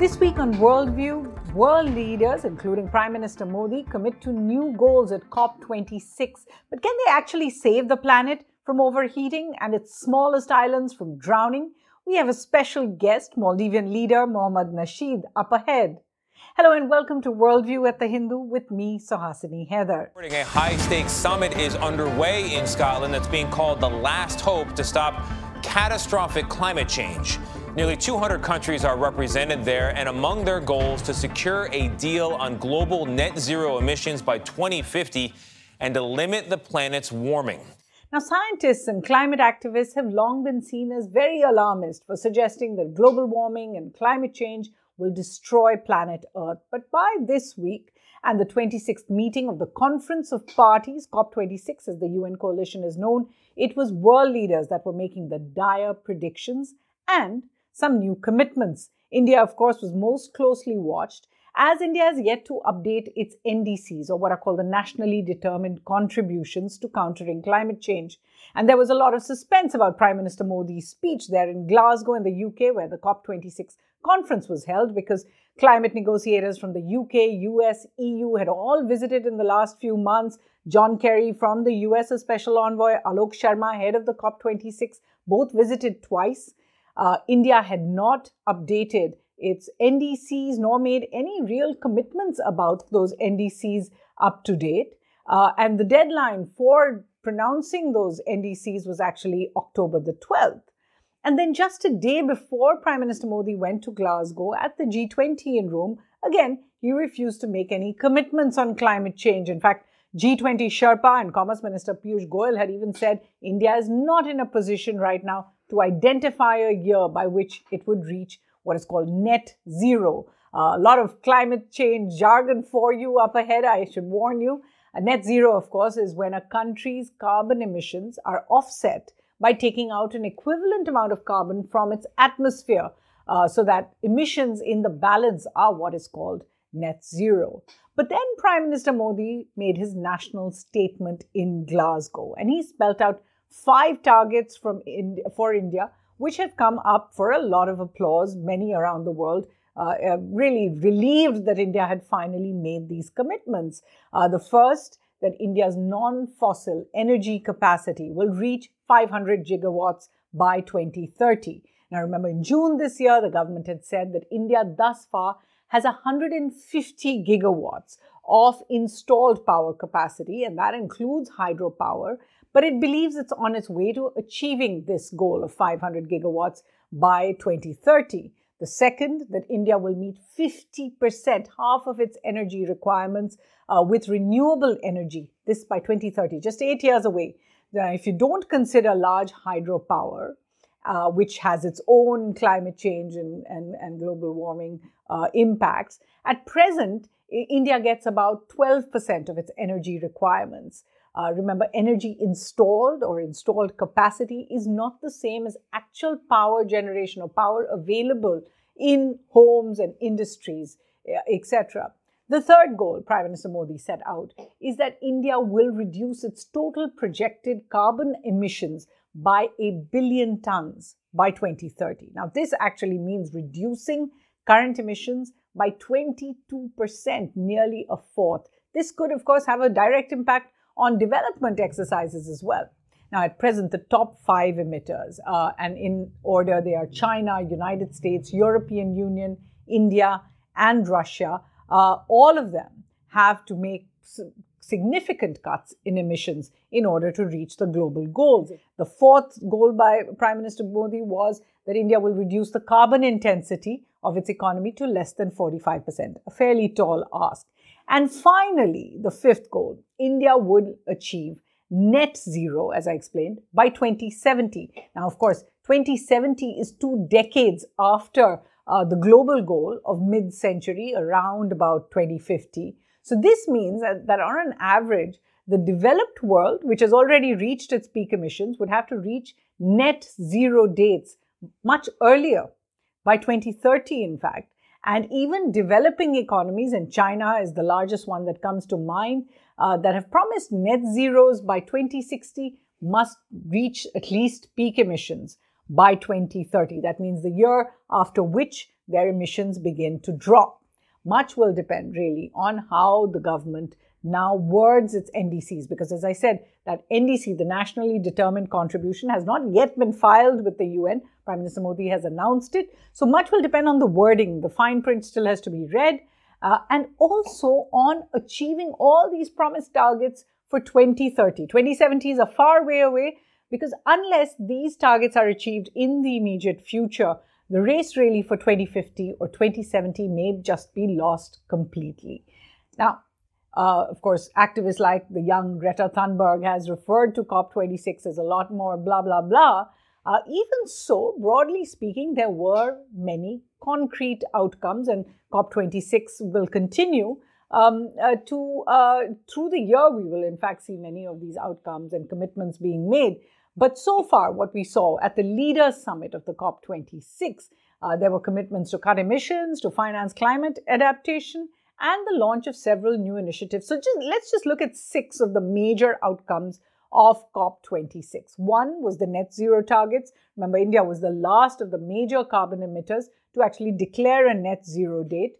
This week on Worldview, world leaders, including Prime Minister Modi, commit to new goals at COP26. But can they actually save the planet from overheating and its smallest islands from drowning? We have a special guest, Maldivian leader Mohamed Nasheed, up ahead. Hello and welcome to Worldview at the Hindu with me, Suhasini Heather. A high-stakes summit is underway in Scotland that's being called the last hope to stop catastrophic climate change. Nearly 200 countries are represented there, and among their goals to secure a deal on global net zero emissions by 2050 and to limit the planet's warming. Now, scientists and climate activists have long been seen as very alarmist for suggesting that global warming and climate change will destroy planet Earth. But by this week and the 26th meeting of the Conference of Parties, COP26 as the UN coalition is known, it was world leaders that were making the dire predictions and some new commitments. India, of course, was most closely watched, as India is yet to update its NDCs, or what are called the Nationally Determined Contributions to Countering Climate Change. And there was a lot of suspense about Prime Minister Modi's speech there in Glasgow in the UK, where the COP26 conference was held, because climate negotiators from the UK, US, EU had all visited in the last few months. John Kerry from the US, a special envoy, Alok Sharma, head of the COP26, both visited twice. India had not updated its NDCs nor made any real commitments about those NDCs up to date. And the deadline for pronouncing those NDCs was actually October the 12th. And then just a day before Prime Minister Modi went to Glasgow at the G20 in Rome, again, he refused to make any commitments on climate change. In fact, G20 Sherpa and Commerce Minister Piyush Goyal had even said India is not in a position right now to identify a year by which it would reach what is called net zero. A lot of climate change jargon for you up ahead, I should warn you. Net zero, of course, is when a country's carbon emissions are offset by taking out an equivalent amount of carbon from its atmosphere, so that emissions in the balance are what is called net zero. But then Prime Minister Modi made his national statement in Glasgow, and he spelt out 5 targets for India, which have come up for a lot of applause. Many around the world really relieved that India had finally made these commitments. The first, that India's non-fossil energy capacity will reach 500 gigawatts by 2030. Now, remember, in June this year, the government had said that India thus far has 150 gigawatts of installed power capacity, and that includes hydropower. But it believes it's on its way to achieving this goal of 500 gigawatts by 2030. The second, that India will meet 50%, half of its energy requirements with renewable energy, this by 2030, just 8 years away. Now, if you don't consider large hydropower, which has its own climate change and global warming impacts, at present, India gets about 12% of its energy requirements. Remember, energy installed or installed capacity is not the same as actual power generation or power available in homes and industries, etc. The third goal Prime Minister Modi set out is that India will reduce its total projected carbon emissions by 1 billion tons by 2030. Now, this actually means reducing current emissions by 22%, nearly a fourth. This could, of course, have a direct impact on development exercises as well. Now, at present, the top 5 emitters, and in order they are China, United States, European Union, India, and Russia, all of them have to make significant cuts in emissions in order to reach the global goals. The fourth goal by Prime Minister Modi was that India will reduce the carbon intensity of its economy to less than 45%, a fairly tall ask. And finally, the fifth goal, India would achieve net zero, as I explained, by 2070. Now, of course, 2070 is 2 decades after the global goal of mid-century, around about 2050. So this means that on an average, the developed world, which has already reached its peak emissions, would have to reach net zero dates much earlier, by 2030, in fact. And even developing economies, and China is the largest one that comes to mind, that have promised net zeros by 2060, must reach at least peak emissions by 2030. That means the year after which their emissions begin to drop. Much will depend really on how the government now words its NDCs, because as I said, that NDC, the nationally determined contribution, has not yet been filed with the UN. Prime Minister Modi has announced it. So much will depend on the wording. The fine print still has to be read, and also on achieving all these promised targets for 2030. 2070 is a far way away, because unless these targets are achieved in the immediate future, the race really for 2050 or 2070 may just be lost completely. Now, of course, activists like the young Greta Thunberg has referred to COP26 as a lot more blah, blah, blah. Even so, broadly speaking, there were many concrete outcomes, and COP26 will continue through the year. We will, in fact, see many of these outcomes and commitments being made. But so far, what we saw at the Leaders' Summit of the COP26, there were commitments to cut emissions, to finance climate adaptation, and the launch of several new initiatives. So let's just look at six of the major outcomes of COP26. One was the net zero targets. Remember, India was the last of the major carbon emitters to actually declare a net zero date.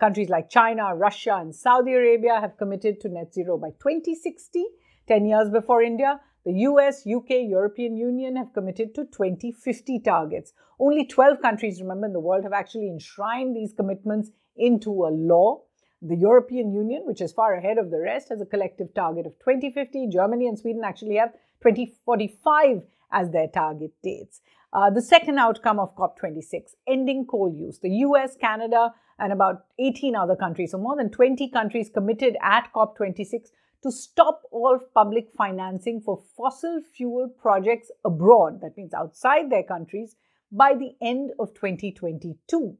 Countries like China, Russia, and Saudi Arabia have committed to net zero by 2060, 10 years before India. The US, UK, European Union have committed to 2050 targets. Only 12 countries, remember, in the world have actually enshrined these commitments into a law. The European Union, which is far ahead of the rest, has a collective target of 2050. Germany and Sweden actually have 2045 as their target dates. The second outcome of COP26, ending coal use. The US, Canada, and about 18 other countries, so more than 20 countries, committed at COP26 to stop all public financing for fossil fuel projects abroad, that means outside their countries, by the end of 2022.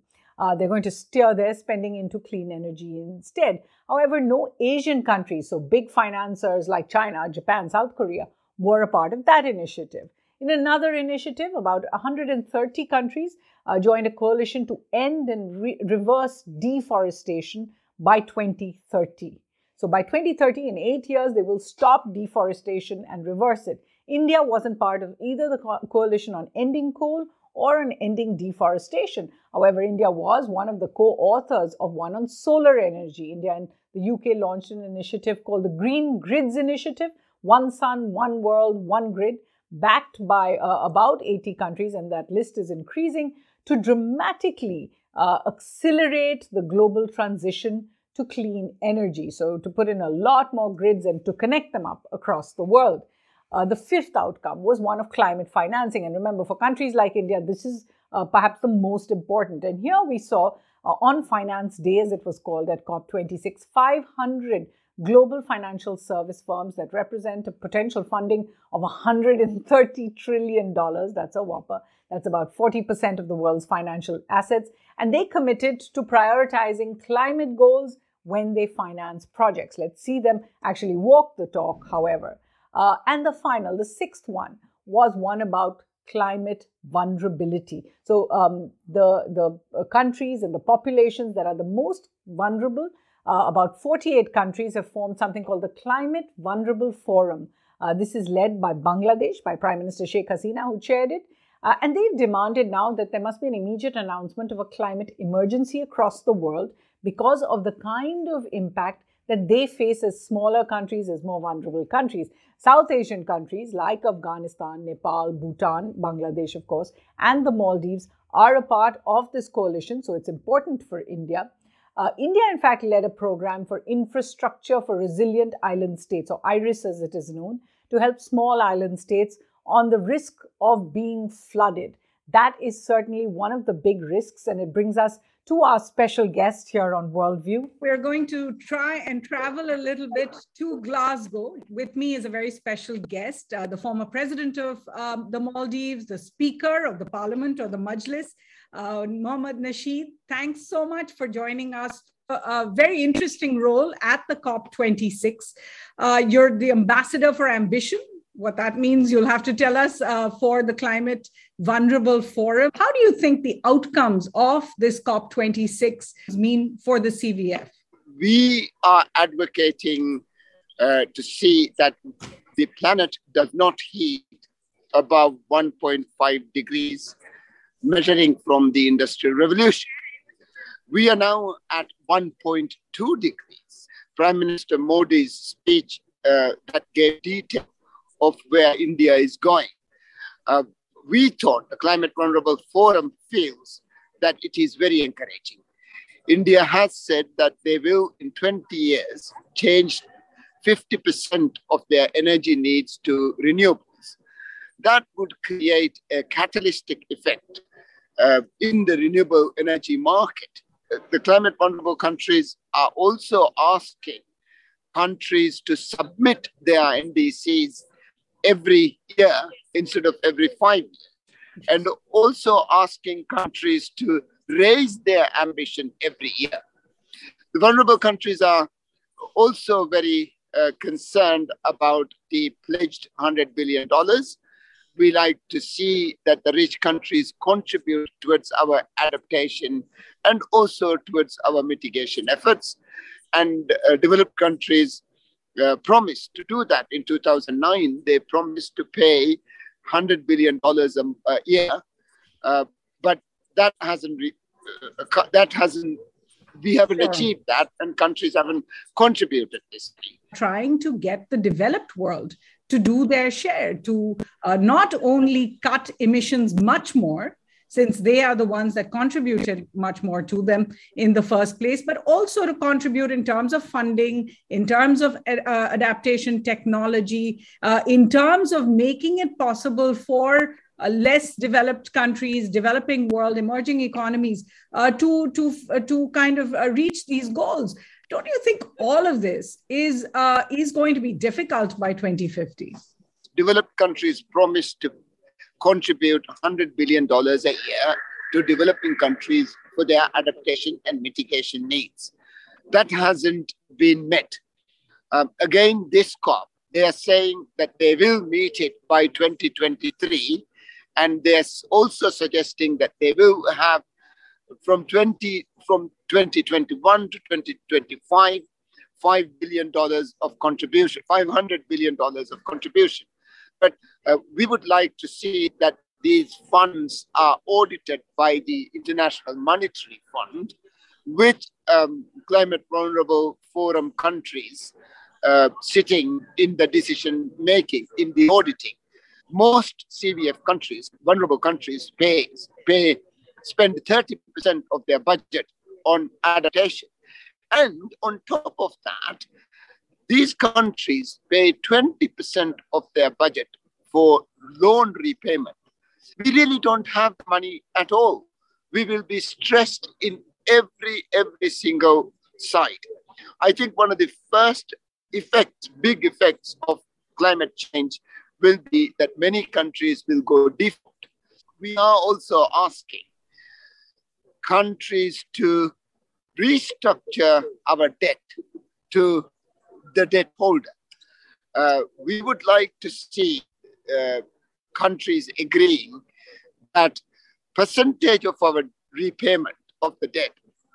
They're going to steer their spending into clean energy instead. However, no Asian countries, so big financiers like China, Japan, South Korea, were a part of that initiative. In another initiative, about 130 countries joined a coalition to end and reverse deforestation by 2030. So by 2030, in 8 years, they will stop deforestation and reverse it. India wasn't part of either the coalition on ending coal or on ending deforestation. However, India was one of the co-authors of one on solar energy. India and the UK launched an initiative called the Green Grids Initiative, One Sun, One World, One Grid, backed by about 80 countries, and that list is increasing, to dramatically accelerate the global transition to clean energy. So to put in a lot more grids and to connect them up across the world. The fifth outcome was one of climate financing. And remember, for countries like India, this is perhaps the most important. And here we saw on finance day, as it was called at COP26, 500 global financial service firms that represent a potential funding of $130 trillion. That's a whopper. That's about 40% of the world's financial assets. And they committed to prioritizing climate goals when they finance projects. Let's see them actually walk the talk, however. And the sixth one, was one about climate vulnerability. So the countries and the populations that are the most vulnerable, about 48 countries have formed something called the Climate Vulnerable Forum. This is led by Bangladesh, by Prime Minister Sheikh Hasina, who chaired it. And they've demanded now that there must be an immediate announcement of a climate emergency across the world because of the kind of impact that they face as smaller countries, as more vulnerable countries. South Asian countries like Afghanistan, Nepal, Bhutan, Bangladesh, of course, and the Maldives are a part of this coalition, so it's important for India. India, in fact, led a program for infrastructure for resilient island states, or IRIS as it is known, to help small island states on the risk of being flooded. That is certainly one of the big risks, and it brings us to our special guest here on Worldview. We're going to try and travel a little bit to Glasgow. With me is a very special guest, the former president of the Maldives, the speaker of the parliament or the Majlis, Mohamed Nasheed. Thanks so much for joining us. A very interesting role at the COP26. You're the ambassador for ambition. What that means, you'll have to tell us, for the Climate Vulnerable Forum. How do you think the outcomes of this COP26 mean for the CVF? We are advocating to see that the planet does not heat above 1.5 degrees, measuring from the Industrial Revolution. We are now at 1.2 degrees. Prime Minister Modi's speech that gave detail of where India is going. We thought the Climate Vulnerable Forum feels that it is very encouraging. India has said that they will, in 20 years, change 50% of their energy needs to renewables. That would create a catalytic effect in the renewable energy market. The climate vulnerable countries are also asking countries to submit their NDCs every year instead of every 5 years, and also asking countries to raise their ambition every year. The vulnerable countries are also very concerned about the pledged $100 billion. We like to see that the rich countries contribute towards our adaptation and also towards our mitigation efforts. And developed countries promised to do that. In 2009, they promised to pay $100 billion a year, but we haven't achieved that, and countries haven't contributed this. Trying to get the developed world to do their share, to not only cut emissions much more, since they are the ones that contributed much more to them in the first place, but also to contribute in terms of funding, in terms of adaptation technology, in terms of making it possible for less developed countries, developing world, emerging economies to kind of reach these goals. Don't you think all of this is going to be difficult by 2050? Developed countries promised to contribute $100 billion a year to developing countries for their adaptation and mitigation needs. That hasn't been met. Again, this COP, they are saying that they will meet it by 2023, and they're also suggesting that they will have from 2021 to 2025, $5 billion of contribution, $500 billion of contribution. But we would like to see that these funds are audited by the International Monetary Fund, with Climate Vulnerable Forum countries sitting in the decision making, in the auditing. Most CVF countries, vulnerable countries, spend 30% of their budget on adaptation. And on top of that, these countries pay 20% of their budget for loan repayment. We really don't have money at all. We will be stressed in every single side. I think one of the first effects, big effects of climate change will be that many countries will go default. We are also asking countries to restructure our debt to the debt holder. We would like to see countries agreeing that percentage of our repayment of the debt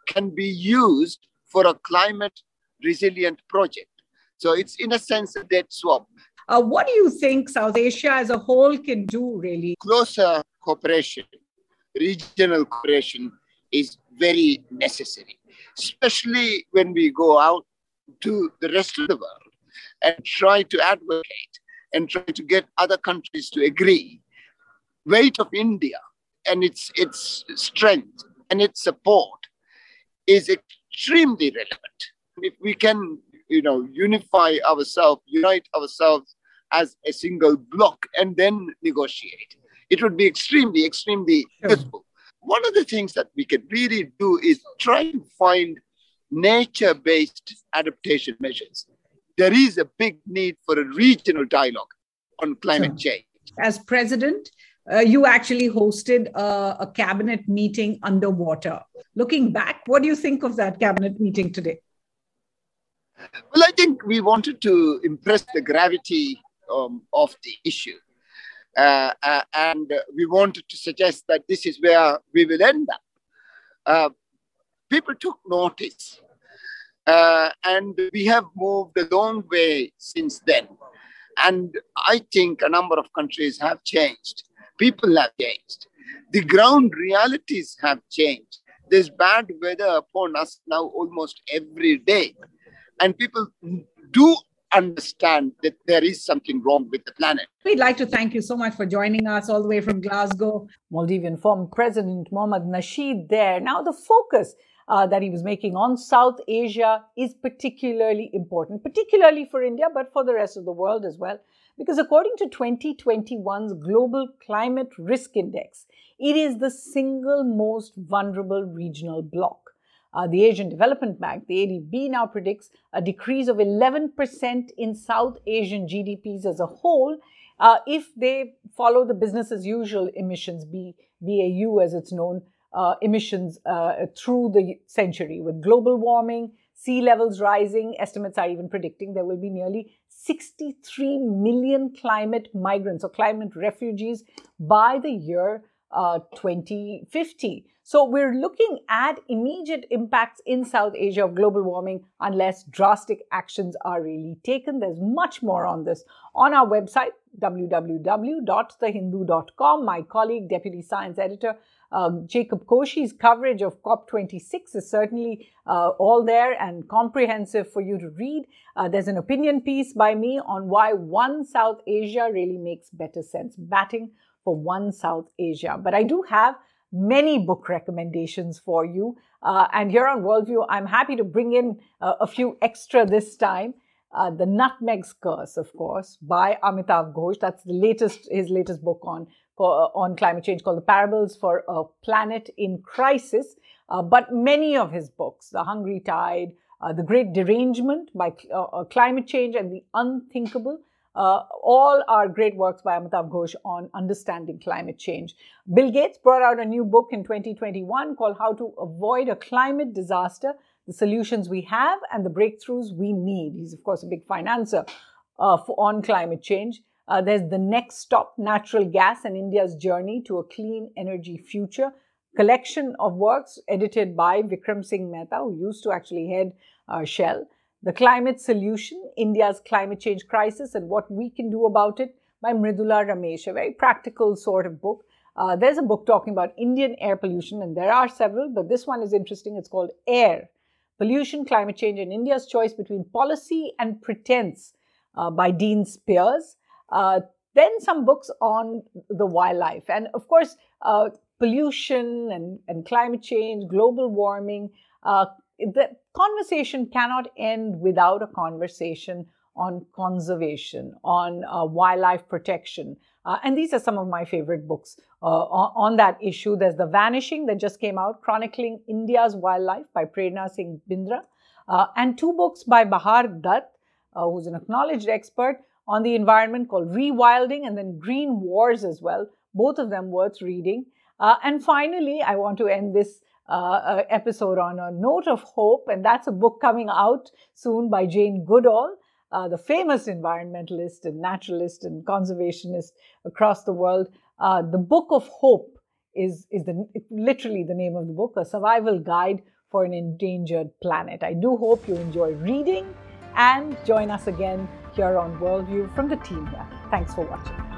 can be used for a climate resilient project. So it's in a sense a debt swap. What do you think South Asia as a whole can do really? Closer cooperation, regional cooperation is very necessary, especially when we go out to the rest of the world and try to advocate and try to get other countries to agree. Weight of India and its strength and its support is extremely relevant. If we can, unify ourselves, unite ourselves as a single block and then negotiate, it would be extremely, extremely useful. One of the things that we can really do is try and find nature-based adaptation measures. There is a big need for a regional dialogue on climate change. As president, you actually hosted a cabinet meeting underwater. Looking back, what do you think of that cabinet meeting today? Well, I think we wanted to impress the gravity of the issue. And we wanted to suggest that this is where we will end up. People took notice, and we have moved a long way since then. And I think a number of countries have changed. People have changed. The ground realities have changed. There's bad weather upon us now almost every day. And people do understand that there is something wrong with the planet. We'd like to thank you so much for joining us all the way from Glasgow. Maldivian former President Mohamed Nasheed there. Now the focus that he was making on South Asia is particularly important, particularly for India, but for the rest of the world as well. Because according to 2021's Global Climate Risk Index, it is the single most vulnerable regional bloc. The Asian Development Bank, the ADB, now predicts a decrease of 11% in South Asian GDPs as a whole if they follow the business as usual emissions, BAU as it's known, emissions through the century. With global warming, sea levels rising, estimates are even predicting there will be nearly 63 million climate migrants or climate refugees by the year 2050. So we're looking at immediate impacts in South Asia of global warming unless drastic actions are really taken. There's much more on this on our website, www.thehindu.com. My colleague, Deputy Science Editor Jacob Koshi's coverage of COP26 is certainly all there and comprehensive for you to read. There's an opinion piece by me on why one South Asia really makes better sense, batting for one South Asia. But I do have many book recommendations for you. And here on Worldview, I'm happy to bring in a few extra this time. The Nutmeg's Curse, of course, by Amitav Ghosh. That's the latest, his latest book on climate change called The Parables for a Planet in Crisis. But many of his books, The Hungry Tide, The Great Derangement by Climate Change and The Unthinkable, all are great works by Amitav Ghosh on understanding climate change. Bill Gates brought out a new book in 2021 called How to Avoid a Climate Disaster, The Solutions We Have and the Breakthroughs We Need. He's, of course, a big financier on climate change. There's The Next Stop, Natural Gas and India's Journey to a Clean Energy Future, collection of works edited by Vikram Singh Mehta, who used to actually head Shell. The Climate Solution, India's Climate Change Crisis and What We Can Do About It by Mridula Ramesh, a very practical sort of book. There's a book talking about Indian air pollution, and there are several, but this one is interesting. It's called Air, Pollution, Climate Change and India's Choice Between Policy and Pretense by Dean Spears. Then some books on the wildlife. And of course, pollution and climate change, global warming, the conversation cannot end without a conversation on conservation, on wildlife protection. And these are some of my favorite books on that issue. There's The Vanishing that just came out, Chronicling India's Wildlife by Prerna Singh Bindra, and two books by Bahar Dutt, who's an acknowledged expert on the environment, called Rewilding and then Green Wars as well. Both of them worth reading. And finally, I want to end this episode on a note of hope, and that's a book coming out soon by Jane Goodall, the famous environmentalist and naturalist and conservationist across the world. The Book of Hope is literally the name of the book, a survival guide for an endangered planet. I do hope you enjoy reading and join us again here on Worldview from the team here. Thanks for watching.